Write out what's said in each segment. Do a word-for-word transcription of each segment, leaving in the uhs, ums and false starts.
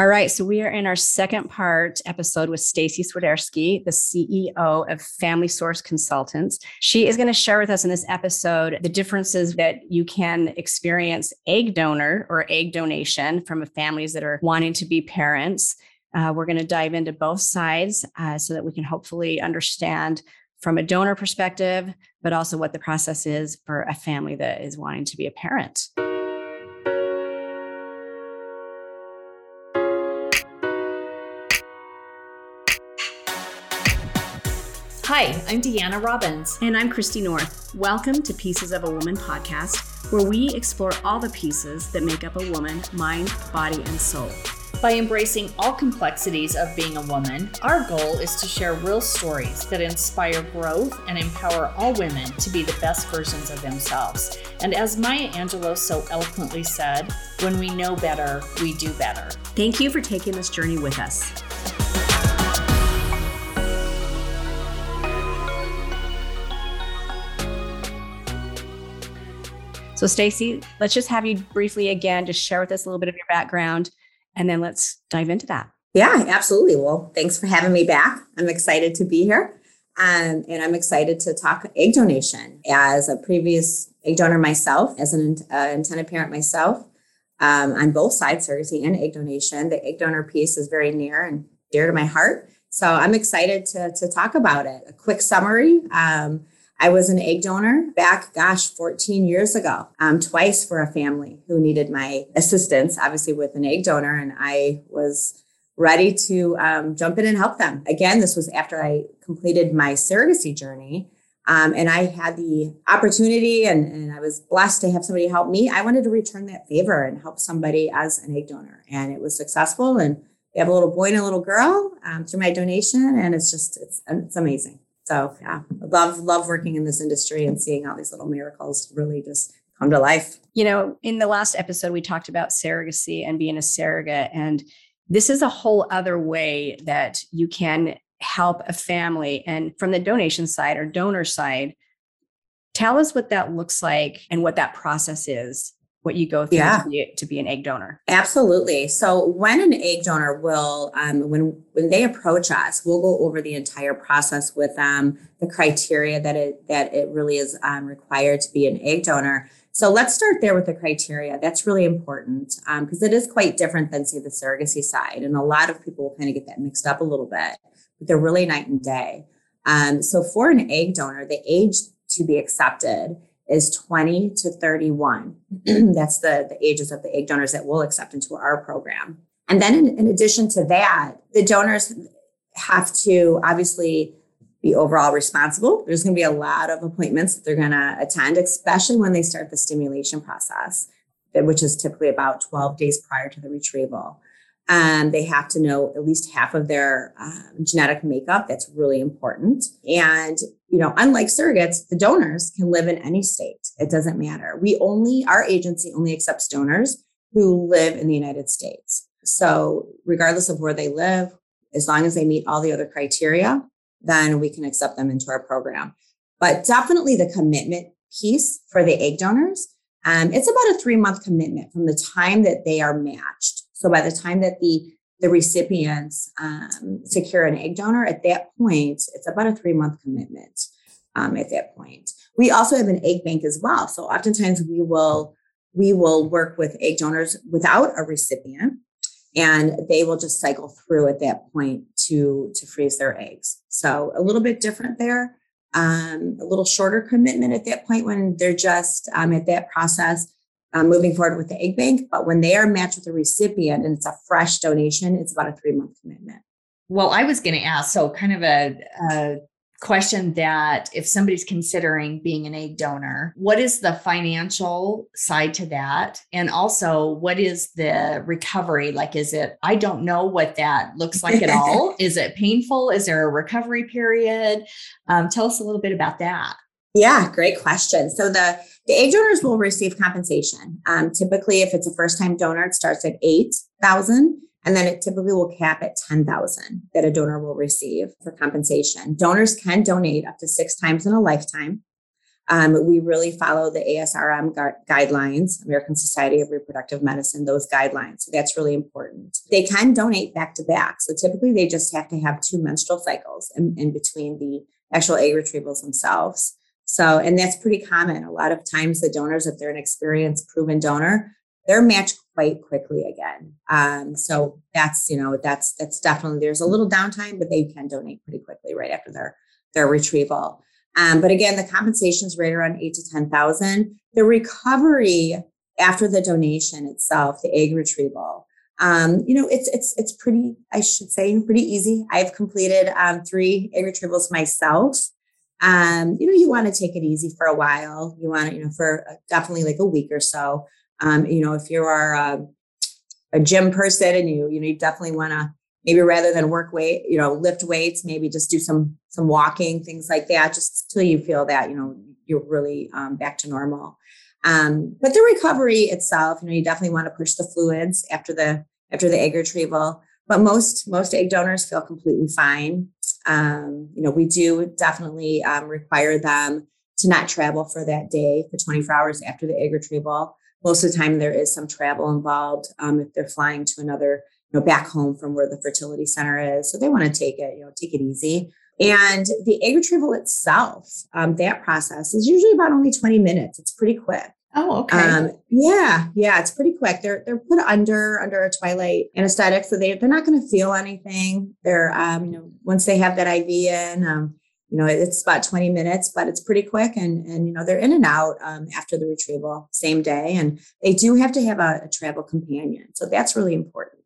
All right, so we are in our second part episode with Stacey Swiderski, the C E O of Family Source Consultants. She is going to share with us in this episode the differences that you can experience egg donor or egg donation from families that are wanting to be parents. Uh, we're going to dive into both sides uh, so that we can hopefully understand from a donor perspective, but also what the process is for a family that is wanting to be a parent. Hi, I'm Deanna Robbins. And I'm Christy North. Welcome to Pieces of a Woman podcast, where we explore all the pieces that make up a woman, mind, body, and soul. By embracing all complexities of being a woman, our goal is to share real stories that inspire growth and empower all women to be the best versions of themselves. And as Maya Angelou so eloquently said, when we know better, we do better. Thank you for taking this journey with us. So Stacey, let's just have you briefly again, just share with us a little bit of your background, and then let's dive into that. Yeah, absolutely. Well, thanks for having me back. I'm excited to be here. Um, and I'm excited to talk egg donation. As a previous egg donor myself, as an uh, intended parent myself, um, on both sides, surrogacy and egg donation, the egg donor piece is very near and dear to my heart. So I'm excited to, to talk about it. A quick summary. Um, I was an egg donor back, gosh, fourteen years ago, um, twice for a family who needed my assistance, obviously with an egg donor. And I was ready to um, jump in and help them. Again, this was after I completed my surrogacy journey. Um, and I had the opportunity and, and I was blessed to have somebody help me. I wanted to return that favor and help somebody as an egg donor. And it was successful. And we have a little boy and a little girl um, through my donation. And it's just, it's, it's amazing. So yeah, I love, love working in this industry and seeing all these little miracles really just come to life. You know, in the last episode, we talked about surrogacy and being a surrogate. And this is a whole other way that you can help a family. And from the donation side or donor side, tell us what that looks like and what that process is, what you go through yeah. to, be, to be an egg donor. Absolutely. So when an egg donor will, um, when when they approach us, we'll go over the entire process with them, um, the criteria that it that it really is um, required to be an egg donor. So let's start there with the criteria. That's really important because um, it is quite different than, say, the surrogacy side. And a lot of people kind of get that mixed up a little bit, but they're really night and day. Um, so for an egg donor, the age to be accepted is twenty to thirty-one. That's the, the ages of the egg donors that we'll accept into our program. And then in, in addition to that, the donors have to obviously be overall responsible. There's going to be a lot of appointments that they're going to attend, especially when they start the stimulation process, which is typically about twelve days prior to the retrieval. Um, they have to know at least half of their um, genetic makeup. That's really important. And, you know, unlike surrogates, the donors can live in any state. It doesn't matter. We only, our agency only accepts donors who live in the United States. So regardless of where they live, as long as they meet all the other criteria, then we can accept them into our program. But definitely the commitment piece for the egg donors, um, it's about a three-month commitment from the time that they are matched. So by the time that the, the recipients um, secure an egg donor, at that point, it's about a three-month commitment um, at that point. We also have an egg bank as well. So oftentimes we will, we will work with egg donors without a recipient, and they will just cycle through at that point to, to freeze their eggs. So a little bit different there, um, a little shorter commitment at that point when they're just um, at that process. Um, moving forward with the egg bank. But when they are matched with a recipient and it's a fresh donation, it's about a three month commitment. Well, I was going to ask, so kind of a, a question that if somebody's considering being an egg donor, what is the financial side to that? And also, what is the recovery? Like, is it, I don't know what that looks like at all. Is it painful? Is there a recovery period? Um, tell us a little bit about that. Yeah, great question. So the, the egg donors will receive compensation. Um, typically, if it's a first-time donor, it starts at eight thousand dollars, and then it typically will cap at ten thousand dollars that a donor will receive for compensation. Donors can donate up to six times in a lifetime. Um, we really follow the A S R M gu- guidelines, American Society of Reproductive Medicine, those guidelines. So that's really important. They can donate back to back. So typically they just have to have two menstrual cycles in, in between the actual egg retrievals themselves. So, and that's pretty common. A lot of times the donors, if they're an experienced, proven donor, they're matched quite quickly again. Um, so that's, you know, that's, that's definitely, there's a little downtime, but they can donate pretty quickly right after their, their retrieval. Um, but again, the compensation is right around eight to ten thousand. The recovery after the donation itself, the egg retrieval, um, you know, it's, it's, it's pretty, I should say pretty easy. I've completed um, three egg retrievals myself. Um, you know, you want to take it easy for a while. You want to, you know, for definitely like a week or so. Um, you know, if you are a, a gym person and you, you know, you definitely want to maybe rather than work weight, you know, lift weights, maybe just do some, some walking, things like that, just till you feel that, you know, you're really um, back to normal. Um, but the recovery itself, you know, you definitely want to push the fluids after the, after the egg retrieval, but most, most egg donors feel completely fine. Um, you know, we do definitely um, require them to not travel for that day for twenty-four hours after the egg retrieval. Most of the time there is some travel involved um, if they're flying to another, you know, back home from where the fertility center is. So they want to take it, you know, take it easy. And the egg retrieval itself, um, that process is usually about only twenty minutes. It's pretty quick. Oh, okay. Um, yeah. Yeah. It's pretty quick. They're, they're put under, under a twilight anesthetic. So they, they're not going to feel anything. They're, um, you know, once they have that I V in, um, you know, it's about twenty minutes, but it's pretty quick. And, and, you know, they're in and out um, after the retrieval same day. And they do have to have a, a travel companion. So that's really important.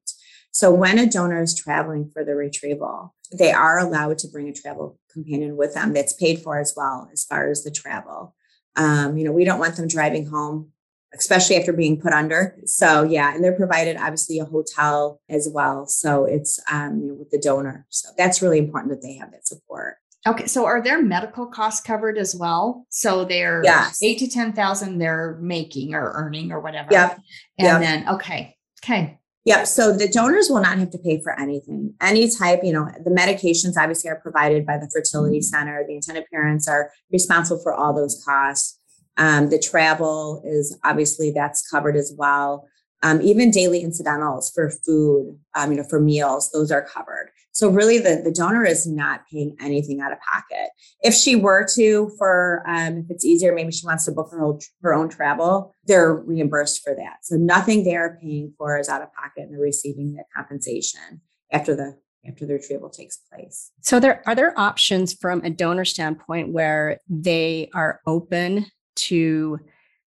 So when a donor is traveling for the retrieval, they are allowed to bring a travel companion with them. That's paid for as well, as far as the travel. Um, you know, we don't want them driving home, especially after being put under. So yeah. And they're provided obviously a hotel as well. So it's, um, you know, with the donor. So that's really important that they have that support. Okay. So are their medical costs covered as well? So they're yes. eight to ten thousand they're making or earning or whatever. Yep. And yep. then, okay. Okay. Yep. So the donors will not have to pay for anything, any type, you know, the medications obviously are provided by the fertility center. The intended parents are responsible for all those costs. Um, the travel is obviously that's covered as well. Um, even daily incidentals for food, um, you know, for meals, those are covered. So really the, the donor is not paying anything out of pocket. If she were to, for, um, if it's easier, maybe she wants to book her, whole, her own travel, they're reimbursed for that. So nothing they're paying for is out of pocket, and they're receiving that compensation after the, after the retrieval takes place. So there are there options from a donor standpoint where they are open to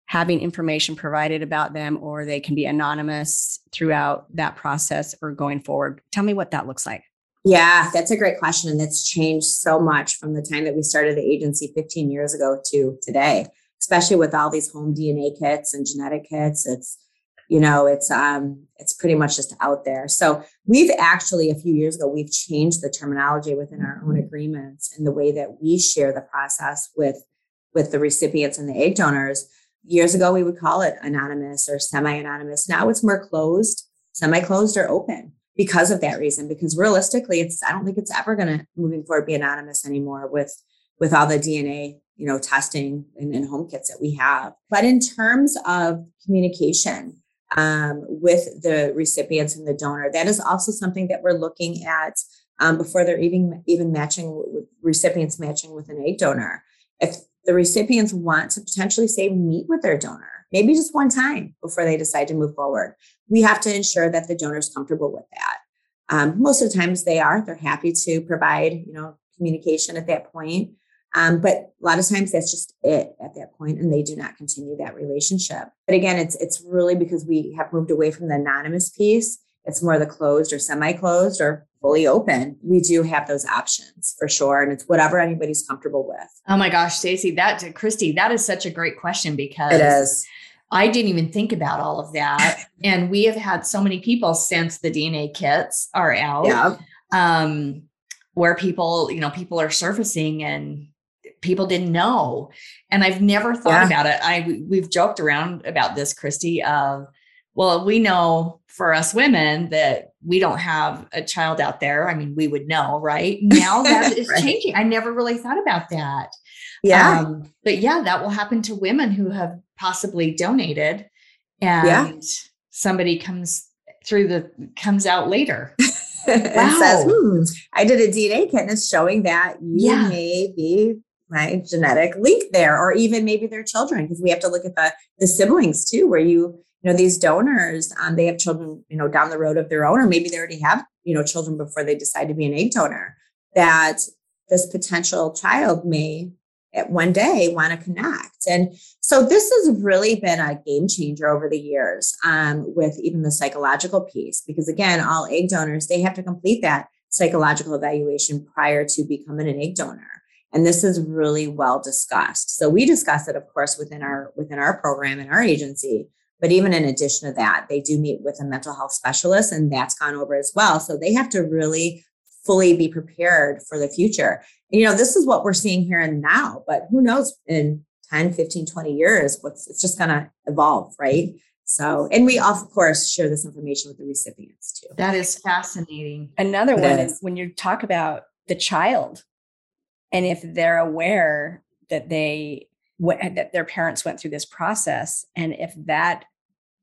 having information provided about them, or they can be anonymous throughout that process or going forward? Tell me what that looks like. Yeah, that's a great question. And that's changed so much from the time that we started the agency fifteen years ago to today, especially with all these home D N A kits and genetic kits. It's, you know, it's, um, it's pretty much just out there. So we've actually, a few years ago, we've changed the terminology within our own agreements and the way that we share the process with, with the recipients and the egg donors. Years ago, we would call it anonymous or semi-anonymous. Now it's more closed, semi-closed or open because of that reason, because realistically, it's I don't think it's ever going to, moving forward, be anonymous anymore with, with all the D N A, you know, testing and, and home kits that we have. But in terms of communication um, with the recipients and the donor, that is also something that we're looking at um, before they're even, even matching with recipients matching with an egg donor. If the recipients want to potentially say meet with their donor, maybe just one time before they decide to move forward. We have to ensure that the donor is comfortable with that. Um, most of the times they are, they're happy to provide, you know, communication at that point. Um, but a lot of times that's just it at that point, and they do not continue that relationship. But again, it's, it's really because we have moved away from the anonymous piece. It's more the closed or semi-closed or fully open. We do have those options for sure. And it's whatever anybody's comfortable with. Oh my gosh, Stacey, that Christy, that is such a great question, because it is. I didn't even think about all of that. And we have had so many people since the D N A kits are out, yeah. um, where people, you know, people are surfacing and people didn't know. And I've never thought yeah. about it. I, we've joked around about this, Christy, of, Well, we know for us women that we don't have a child out there. I mean, we would know, right? Now that is right. changing. I never really thought about that. Yeah. Um, but yeah, that will happen to women who have possibly donated and yeah. somebody comes through the, comes out later. Wow. And says, hmm, I did a D N A kit and it's showing that you yeah. may be my genetic link there, or even maybe their children, because we have to look at the the siblings too, where you, you know, these donors, um, they have children, you know, down the road of their own, or maybe they already have, you know, children before they decide to be an egg donor, that this potential child may at one day want to connect. And so this has really been a game changer over the years, um, with even the psychological piece, because again, all egg donors, they have to complete that psychological evaluation prior to becoming an egg donor. And this is really well discussed. So we discuss it, of course, within our, within our program and our agency. But even in addition to that, they do meet with a mental health specialist, and that's gone over as well. So they have to really fully be prepared for the future. And, you know, this is what we're seeing here and now, but who knows in ten, fifteen, twenty years, what's, it's just going to evolve, right? So, and we of course share this information with the recipients too. That is fascinating. Another but one is, is when you talk about the child, and if they're aware that they that their parents went through this process, and if that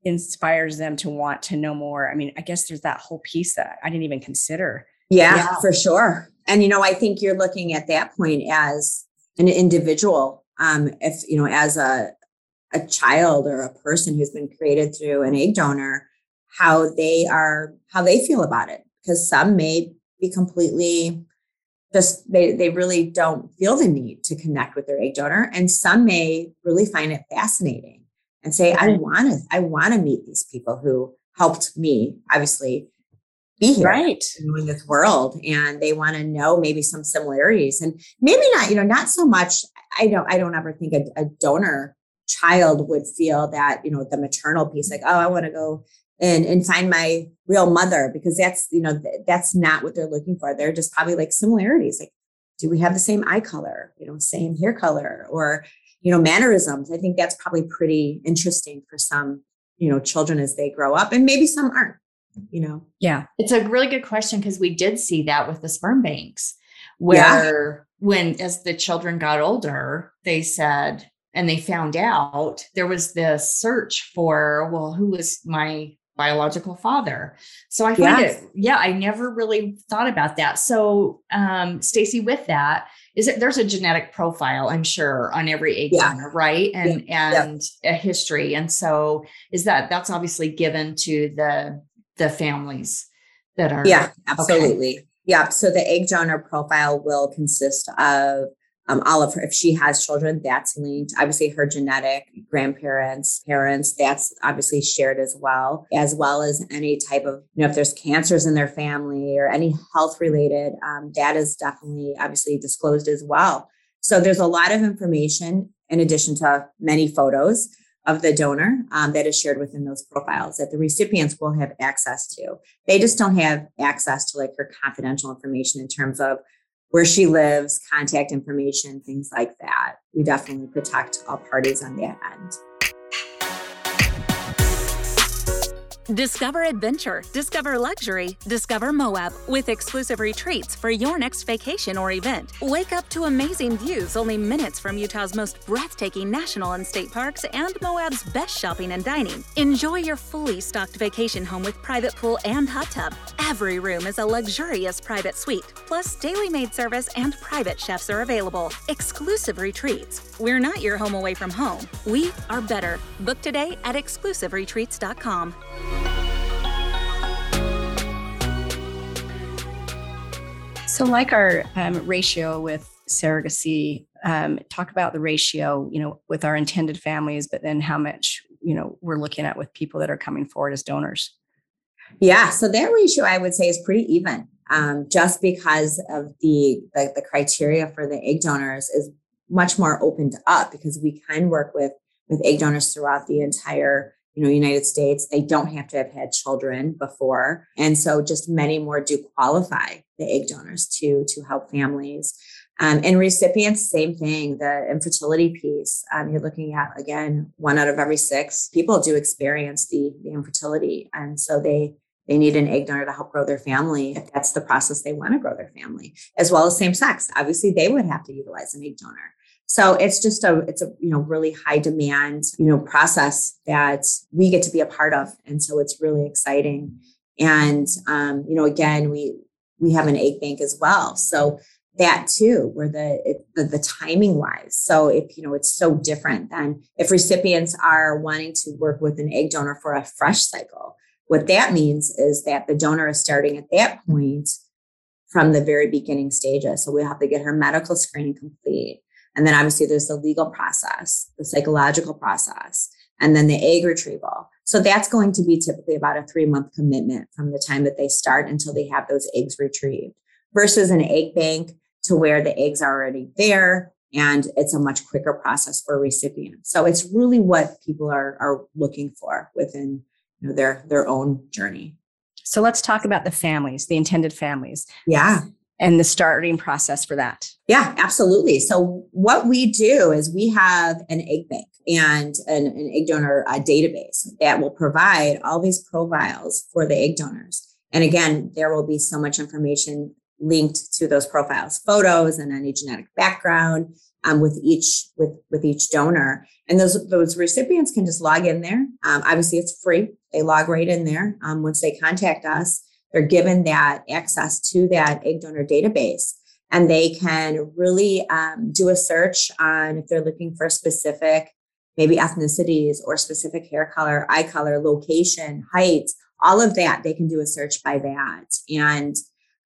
inspires them to want to know more, I mean, I guess there's that whole piece that I didn't even consider. Yeah, yeah. For sure. And, you know, I think you're looking at that point as an individual, um, if, you know, as a, a child or a person who's been created through an egg donor, how they are, how they feel about it, because some may be completely Just they, they really don't feel the need to connect with their egg donor. And some may really find it fascinating and say, I want to, I want to meet these people who helped me obviously be here right. in this world. And they want to know maybe some similarities, and maybe not, you know, not so much. I don't, I don't ever think a, a donor child would feel that, you know, the maternal piece, like, oh, I want to go and and find my real mother, because that's, you know, th- that's not what they're looking for. They're just probably like similarities. Like, do we have the same eye color, you know, same hair color, or, you know, mannerisms? I think that's probably pretty interesting for some, you know, children as they grow up, and maybe some aren't, you know? Yeah. It's a really good question, because we did see that with the sperm banks, where yeah. when, as the children got older, they said, and they found out there was this search for, well, who was my biological father. So I find yes. it, yeah, I never really thought about that. So, um, Stacey, with that, is that there's a genetic profile, I'm sure, on every egg yeah. donor, right? And, yeah. and yeah. a history. And so is that, that's obviously given to the, the families that are. Yeah, absolutely. Okay. Yeah. So the egg donor profile will consist of, um, all of her, if she has children, that's linked. Obviously her genetic grandparents, parents, that's obviously shared as well, as well as any type of, you know, if there's cancers in their family or any health related, um, that is definitely obviously disclosed as well. So there's a lot of information in addition to many photos of the donor, um, that is shared within those profiles that the recipients will have access to. They just don't have access to like her confidential information in terms of where she lives, contact information, things like that. We definitely protect all parties on that end. Discover adventure, discover luxury, discover Moab with exclusive retreats for your next vacation or event. Wake up to amazing views only minutes from Utah's most breathtaking national and state parks and Moab's best shopping and dining. Enjoy your fully stocked vacation home with private pool and hot tub. Every room is a luxurious private suite, plus daily maid service and private chefs are available. Exclusive retreats. We're not your home away from home. We are better. Book today at exclusive retreats dot com. So like our um, ratio with surrogacy, um, talk about the ratio, you know, with our intended families, but then how much, you know, we're looking at with people that are coming forward as donors. Yeah. So that ratio, I would say, is pretty even, um, just because of the, the, the criteria for the egg donors is much more opened up, because we can work with, with egg donors throughout the entire, you know, United States. They don't have to have had children before. And so just many more do qualify the egg donors to, to help families. Um, and recipients, same thing, the infertility piece, um, you're looking at, again, one out of every six people do experience the, the infertility. And so they they need an egg donor to help grow their family if that's the process they want to grow their family, as well as same sex. Obviously, they would have to utilize an egg donor. So it's just a, it's a, you know, really high demand, you know, process that we get to be a part of. And so it's really exciting. And, um, you know, again, we, we have an egg bank as well. So that too, where the, it, the, the timing wise. So if, you know, it's so different than if recipients are wanting to work with an egg donor for a fresh cycle, what that means is that the donor is starting at that point from the very beginning stages. So we'll have to get her medical screening complete. And then obviously there's the legal process, the psychological process, and then the egg retrieval. So that's going to be typically about a three month commitment from the time that they start until they have those eggs retrieved, versus an egg bank to where the eggs are already there. And it's a much quicker process for recipients. So it's really what people are, are looking for within, you know, their, their own journey. So let's talk about the families, the intended families. Yeah. And the starting process for that. Yeah, absolutely. So what we do is we have an egg bank and an, an egg donor uh, database that will provide all these profiles for the egg donors. And again, there will be so much information linked to those profiles, photos, and any genetic background um, with each with with each donor. And those those recipients can just log in there. Um, obviously, it's free. They log right in there um, once they contact us. They're given that access to that egg donor database, and they can really um, do a search on if they're looking for specific, maybe ethnicities or specific hair color, eye color, location, height, all of that. They can do a search by that. And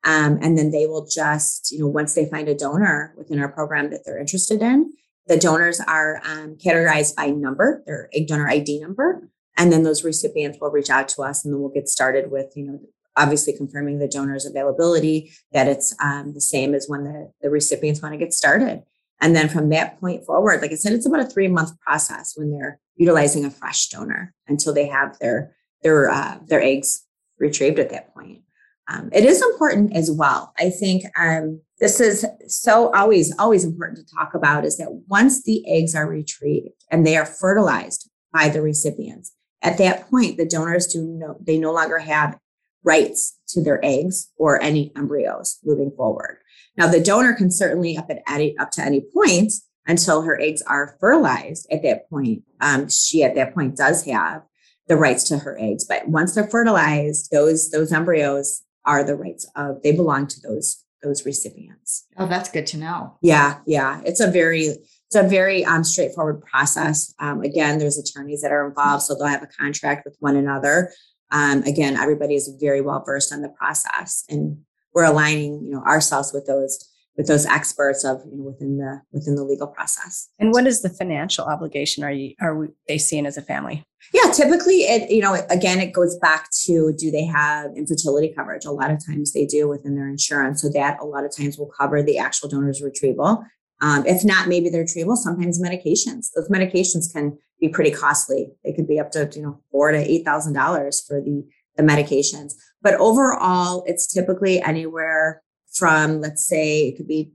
um, and then they will just, you know, once they find a donor within our program that they're interested in, the donors are um, categorized by number, their egg donor I D number. And then those recipients will reach out to us, and then we'll get started with, you know, obviously confirming the donor's availability, that it's um, the same as when the, the recipients want to get started. And then from that point forward, like I said, it's about a three month process when they're utilizing a fresh donor until they have their, their, uh, their eggs retrieved at that point. Um, it is important as well. I think um, this is so always, always important to talk about, is that once the eggs are retrieved and they are fertilized by the recipients, at that point, the donors do no, they no longer have rights to their eggs or any embryos moving forward. Now, the donor can certainly up at any, up to any point until her eggs are fertilized. At that point, um, she at that point does have the rights to her eggs. But once they're fertilized, those those embryos are the rights of, they belong to those those recipients. Oh, that's good to know. Yeah, yeah, it's a very it's a very um, straightforward process. Um, again, there's attorneys that are involved, so they'll have a contract with one another. Um, again, everybody is very well versed on the process, and we're aligning, you know, ourselves with those with those experts of, you know, within the within the legal process. And what is the financial obligation? Are you are we, they seen as a family? Yeah, typically, it you know, again, it goes back to, do they have infertility coverage? A lot of times they do within their insurance, so that a lot of times will cover the actual donor's retrieval. Um, if not, maybe the retrieval, sometimes medications. Those medications can be pretty costly. They could be up to, you know, four to eight thousand dollars for the, the medications. But overall, it's typically anywhere from, let's say, it could be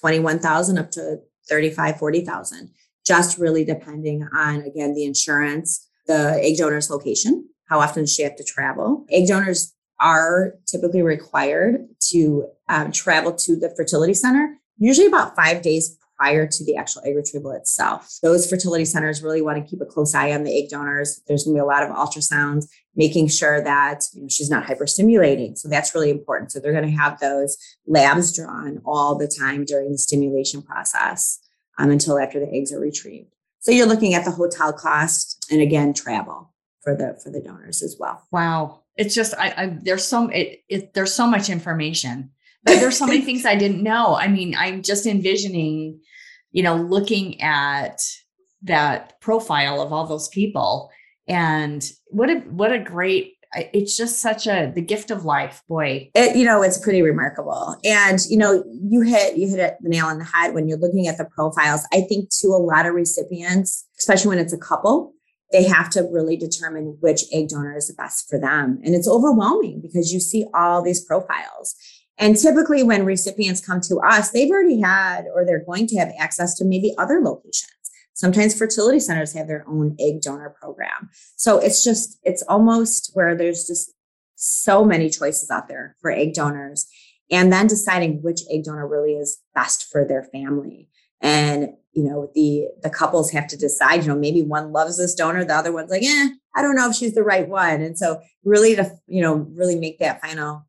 twenty-one thousand up to thirty-five, forty thousand, just really depending on, again, the insurance, the egg donor's location, how often does she have to travel. Egg donors are typically required to um, travel to the fertility center, usually about five days prior to the actual egg retrieval itself. Those fertility centers really want to keep a close eye on the egg donors. There's going to be a lot of ultrasounds, making sure that, you know, she's not hyperstimulating. So that's really important. So they're going to have those labs drawn all the time during the stimulation process um, until after the eggs are retrieved. So you're looking at the hotel cost, and again, travel for the for the donors as well. Wow, it's just I, I there's so it, it there's so much information. But there's so many things I didn't know. I mean, I'm just envisioning, you know, looking at that profile of all those people, and what a, what a great, it's just such a, the gift of life, boy. It, you know, it's pretty remarkable. And, you know, you hit, you hit the nail on the head when you're looking at the profiles. I think to a lot of recipients, especially when it's a couple, they have to really determine which egg donor is the best for them. And it's overwhelming because you see all these profiles. And typically when recipients come to us, they've already had, or they're going to have access to maybe other locations. Sometimes fertility centers have their own egg donor program. So it's just, it's almost where there's just so many choices out there for egg donors, and then deciding which egg donor really is best for their family. And, you know, the, the couples have to decide, you know, maybe one loves this donor, the other one's like, eh, I don't know if she's the right one. And so really to, you know, really make that final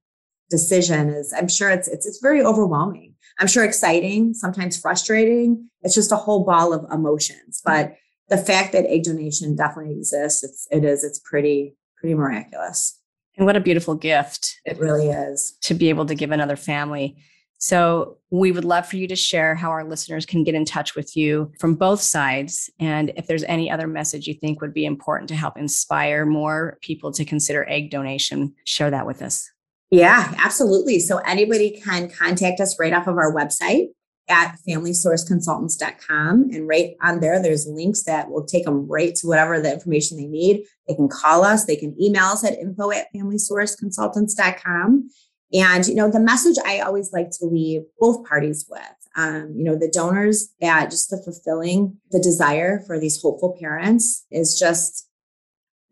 decision is, I'm sure it's, it's, it's very overwhelming. I'm sure exciting, sometimes frustrating. It's just a whole ball of emotions. But the fact that egg donation definitely exists, it's, it is, it's pretty, pretty miraculous. And what a beautiful gift. It really is. To be able to give another family. So we would love for you to share how our listeners can get in touch with you from both sides. And if there's any other message you think would be important to help inspire more people to consider egg donation, share that with us. Yeah, absolutely. So anybody can contact us right off of our website at family source consultants dot com. And right on there, there's links that will take them right to whatever the information they need. They can call us. They can email us at info at family source consultants dot com. And, you know, the message I always like to leave both parties with, um, you know, the donors, yeah, just the fulfilling the desire for these hopeful parents is just,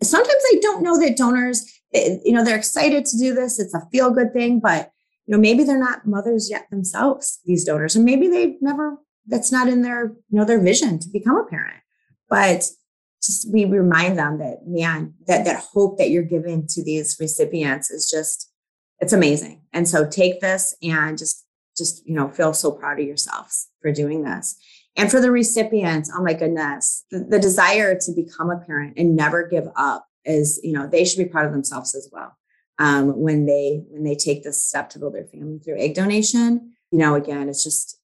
sometimes I don't know that donors, you know, they're excited to do this. It's a feel good thing, but you know, maybe they're not mothers yet themselves, these donors, and maybe they've never, that's not in their, you know, their vision to become a parent, but just, we remind them that, man, that, that hope that you're giving to these recipients is just, it's amazing. And so take this and just, just, you know, feel so proud of yourselves for doing this. And for the recipients, oh my goodness, the, the desire to become a parent and never give up is, you know, they should be proud of themselves as well. Um, when they, when they take this step to build their family through egg donation, you know, again, it's just,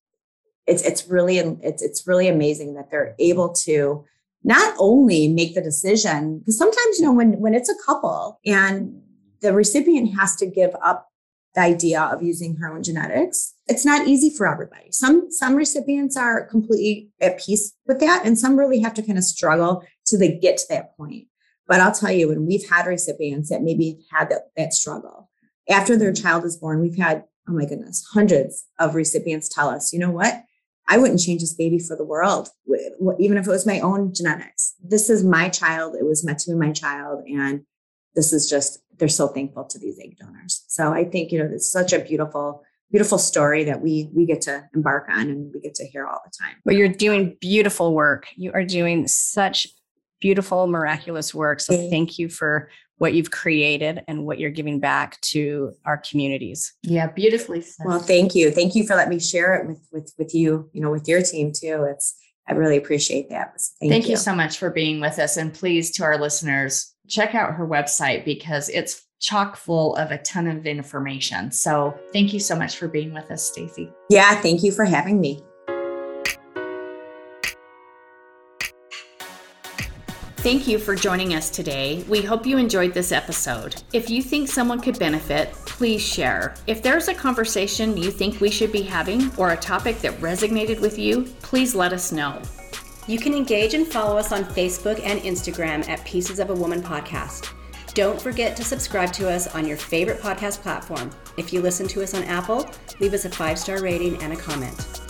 it's, it's really, it's, it's really amazing that they're able to not only make the decision, because sometimes, you know, when, when it's a couple and the recipient has to give up the idea of using her own genetics, it's not easy for everybody. Some, some recipients are completely at peace with that. And some really have to kind of struggle till they get to that point. But I'll tell you, when we've had recipients that maybe had that, that struggle after their child is born, we've had, oh my goodness, hundreds of recipients tell us, you know what? I wouldn't change this baby for the world, even if it was my own genetics. This is my child. It was meant to be my child. And this is just, they're so thankful to these egg donors. So I think, you know, it's such a beautiful, beautiful story that we we get to embark on and we get to hear all the time. But you're doing beautiful work. You are doing such beautiful, miraculous work. So thank you for what you've created and what you're giving back to our communities. Yeah, beautifully said. Well, thank you. Thank you for letting me share it with with with you, you know, with your team too. It's I really appreciate that. Thank, thank you. you so much for being with us. And please, to our listeners, check out her website because it's chock full of a ton of information. So thank you so much for being with us, Stacey. Yeah, thank you for having me. Thank you for joining us today. We hope you enjoyed this episode. If you think someone could benefit, please share. If there's a conversation you think we should be having or a topic that resonated with you, please let us know. You can engage and follow us on Facebook and Instagram at Pieces of a Woman Podcast. Don't forget to subscribe to us on your favorite podcast platform. If you listen to us on Apple, leave us a five-star rating and a comment.